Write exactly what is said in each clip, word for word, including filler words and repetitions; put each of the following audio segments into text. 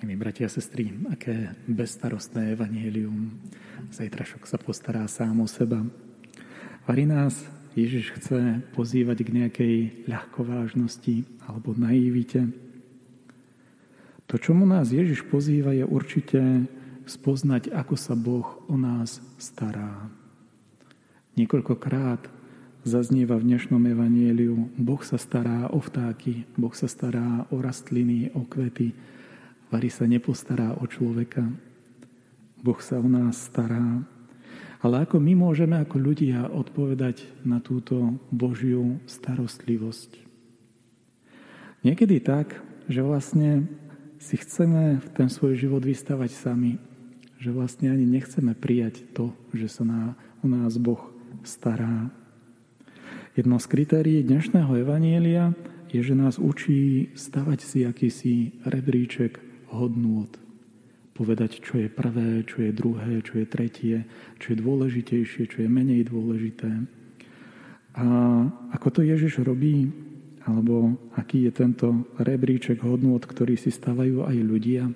Milí bratia a sestry, aké bezstarostné evanjelium. Zajtrašok sa postará sám o seba. Varí nás Ježiš chce pozývať k nejakej ľahkovážnosti alebo naivite. To, čomu nás Ježiš pozýva, je určite spoznať, ako sa Boh o nás stará. Niekoľkokrát zaznieva v dnešnom evanjeliu, Boh sa stará o vtáky, Boh sa stará o rastliny, o kvety, Varí sa nepostará o človeka. Boh sa o nás stará. Ale ako my môžeme ako ľudia odpovedať na túto Božiu starostlivosť? Niekedy tak, že vlastne si chceme v ten svoj život vystavať sami. Že vlastne ani nechceme prijať to, že sa na, o nás Boh stará. Jedno z kritérií dnešného evanjelia je, že nás učí stavať si akýsi rebríček hodnôt. Povedať, čo je prvé, čo je druhé, čo je tretie, čo je dôležitejšie, čo je menej dôležité. A ako to Ježiš robí, alebo aký je tento rebríček hodnôt, ktorý si stavajú aj ľudia?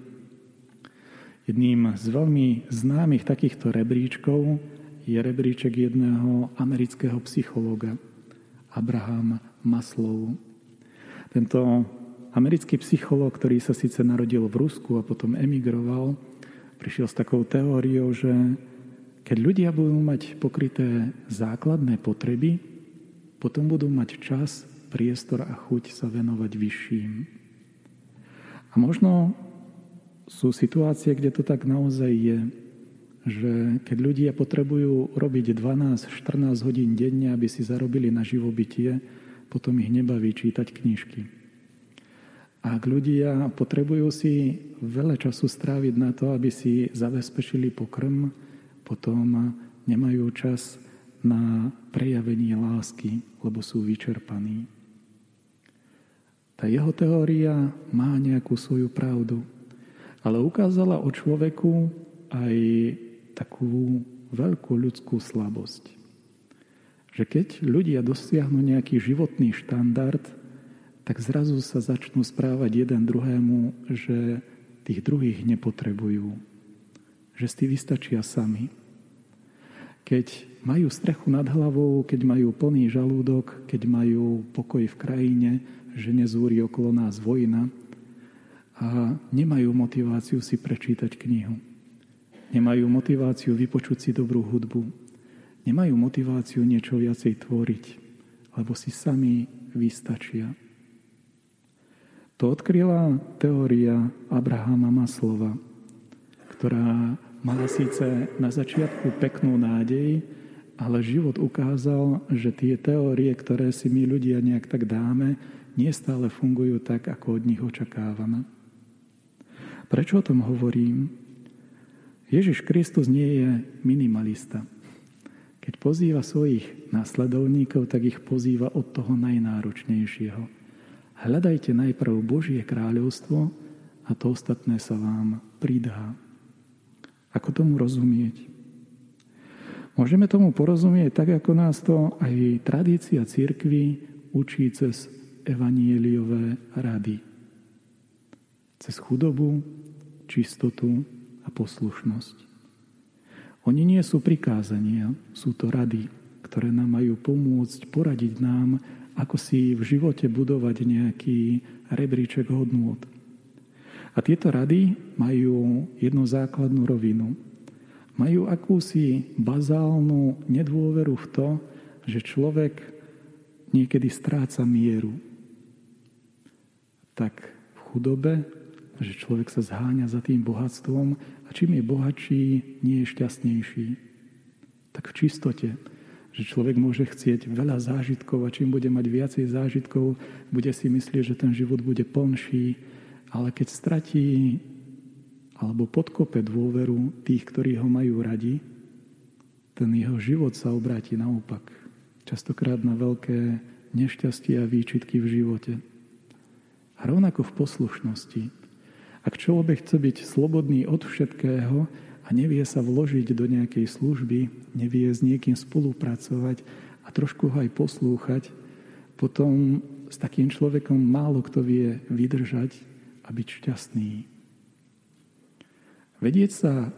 Jedným z veľmi známych takýchto rebríčkov je rebríček jedného amerického psychológa, Abraham Maslow. Tento americký psychológ, ktorý sa síce narodil v Rusku a potom emigroval, prišiel s takou teóriou, že keď ľudia budú mať pokryté základné potreby, potom budú mať čas, priestor a chuť sa venovať vyšším. A možno sú situácie, kde to tak naozaj je, že keď ľudia potrebujú robiť dvanásť až štrnásť hodín denne, aby si zarobili na živobytie, potom ich nebaví čítať knižky. Ak ľudia potrebujú si veľa času stráviť na to, aby si zabezpečili pokrm, potom nemajú čas na prejavenie lásky, lebo sú vyčerpaní. Tá jeho teória má nejakú svoju pravdu, ale ukázala o človeku aj takú veľkú ľudskú slabosť. Že keď ľudia dosiahnu nejaký životný štandard, tak zrazu sa začnú správať jeden druhému, že tých druhých nepotrebujú. Že si vystačia sami. Keď majú strechu nad hlavou, keď majú plný žalúdok, keď majú pokoj v krajine, že nezúri okolo nás vojna a nemajú motiváciu si prečítať knihu. Nemajú motiváciu vypočuť si dobrú hudbu. Nemajú motiváciu niečo viacej tvoriť, lebo si sami vystačia. To odkryla teória Abrahama Maslowa, ktorá mala síce na začiatku peknú nádej, ale život ukázal, že tie teórie, ktoré si my ľudia nejak tak dáme, nie stále fungujú tak, ako od nich očakávame. Prečo o tom hovorím? Ježiš Kristus nie je minimalista. Keď pozýva svojich následovníkov, tak ich pozýva od toho najnáročnejšieho. Hľadajte najprv Božie kráľovstvo a to ostatné sa vám pridá. Ako tomu rozumieť? Môžeme tomu porozumieť tak, ako nás to aj tradícia cirkvi učí cez evanjeliové rady. Cez chudobu, čistotu a poslušnosť. Oni nie sú prikázania, sú to rady, ktoré nám majú pomôcť poradiť nám, ako si v živote budovať nejaký rebríček hodnôt. A tieto rady majú jednu základnú rovinu. Majú akúsi bazálnu nedôveru v to, že človek niekedy stráca mieru. Tak v chudobe, že človek sa zháňa za tým bohatstvom a čím je bohatší, nie je šťastnejší. Tak v čistote, že človek môže chcieť veľa zážitkov a čím bude mať viacej zážitkov, bude si myslieť, že ten život bude plnší, ale keď stratí alebo podkope dôveru tých, ktorí ho majú radi, ten jeho život sa obráti naopak. Častokrát na veľké nešťastie a výčitky v živote. A rovnako v poslušnosti. Ak človek chce byť slobodný od všetkého, a nevie sa vložiť do nejakej služby, nevie s niekým spolupracovať a trošku ho aj poslúchať, potom s takým človekom málo kto vie vydržať a byť šťastný. Vedieť sa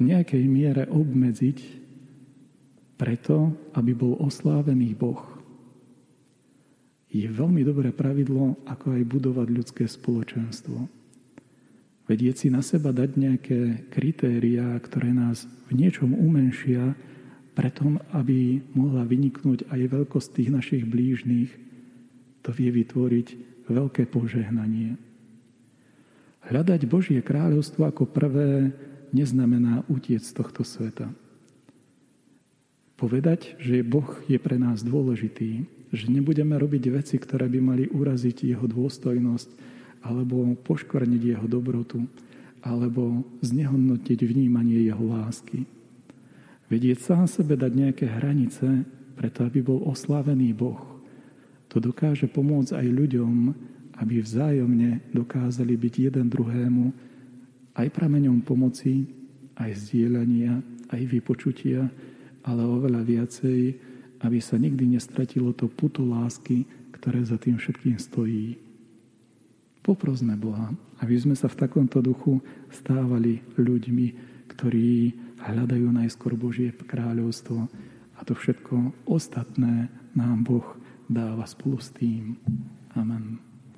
v nejakej miere obmedziť preto, aby bol oslávený Boh, je veľmi dobré pravidlo, ako aj budovať ľudské spoločenstvo. Vedieť si na seba dať nejaké kritériá, ktoré nás v niečom umenšia, preto, aby mohla vyniknúť aj veľkosť tých našich blížnych, to vie vytvoriť veľké požehnanie. Hľadať Božie kráľovstvo ako prvé neznamená utiec z tohto sveta. Povedať, že Boh je pre nás dôležitý, že nebudeme robiť veci, ktoré by mali uraziť jeho dôstojnosť alebo poškvrniť jeho dobrotu alebo znehodnotiť vnímanie jeho lásky. Vedieť sám sebe dať nejaké hranice, preto aby bol oslávený Boh. To dokáže pomôcť aj ľuďom, aby vzájomne dokázali byť jeden druhému aj prameňom pomoci, aj zdieľania, aj vypočutia, ale oveľa viacej, aby sa nikdy nestratilo to puto lásky, ktoré za tým všetkým stojí. Poprosme Boha, aby sme sa v takomto duchu stávali ľuďmi, ktorí hľadajú najskôr Božie kráľovstvo a to všetko ostatné nám Boh dáva spolu s tým. Amen.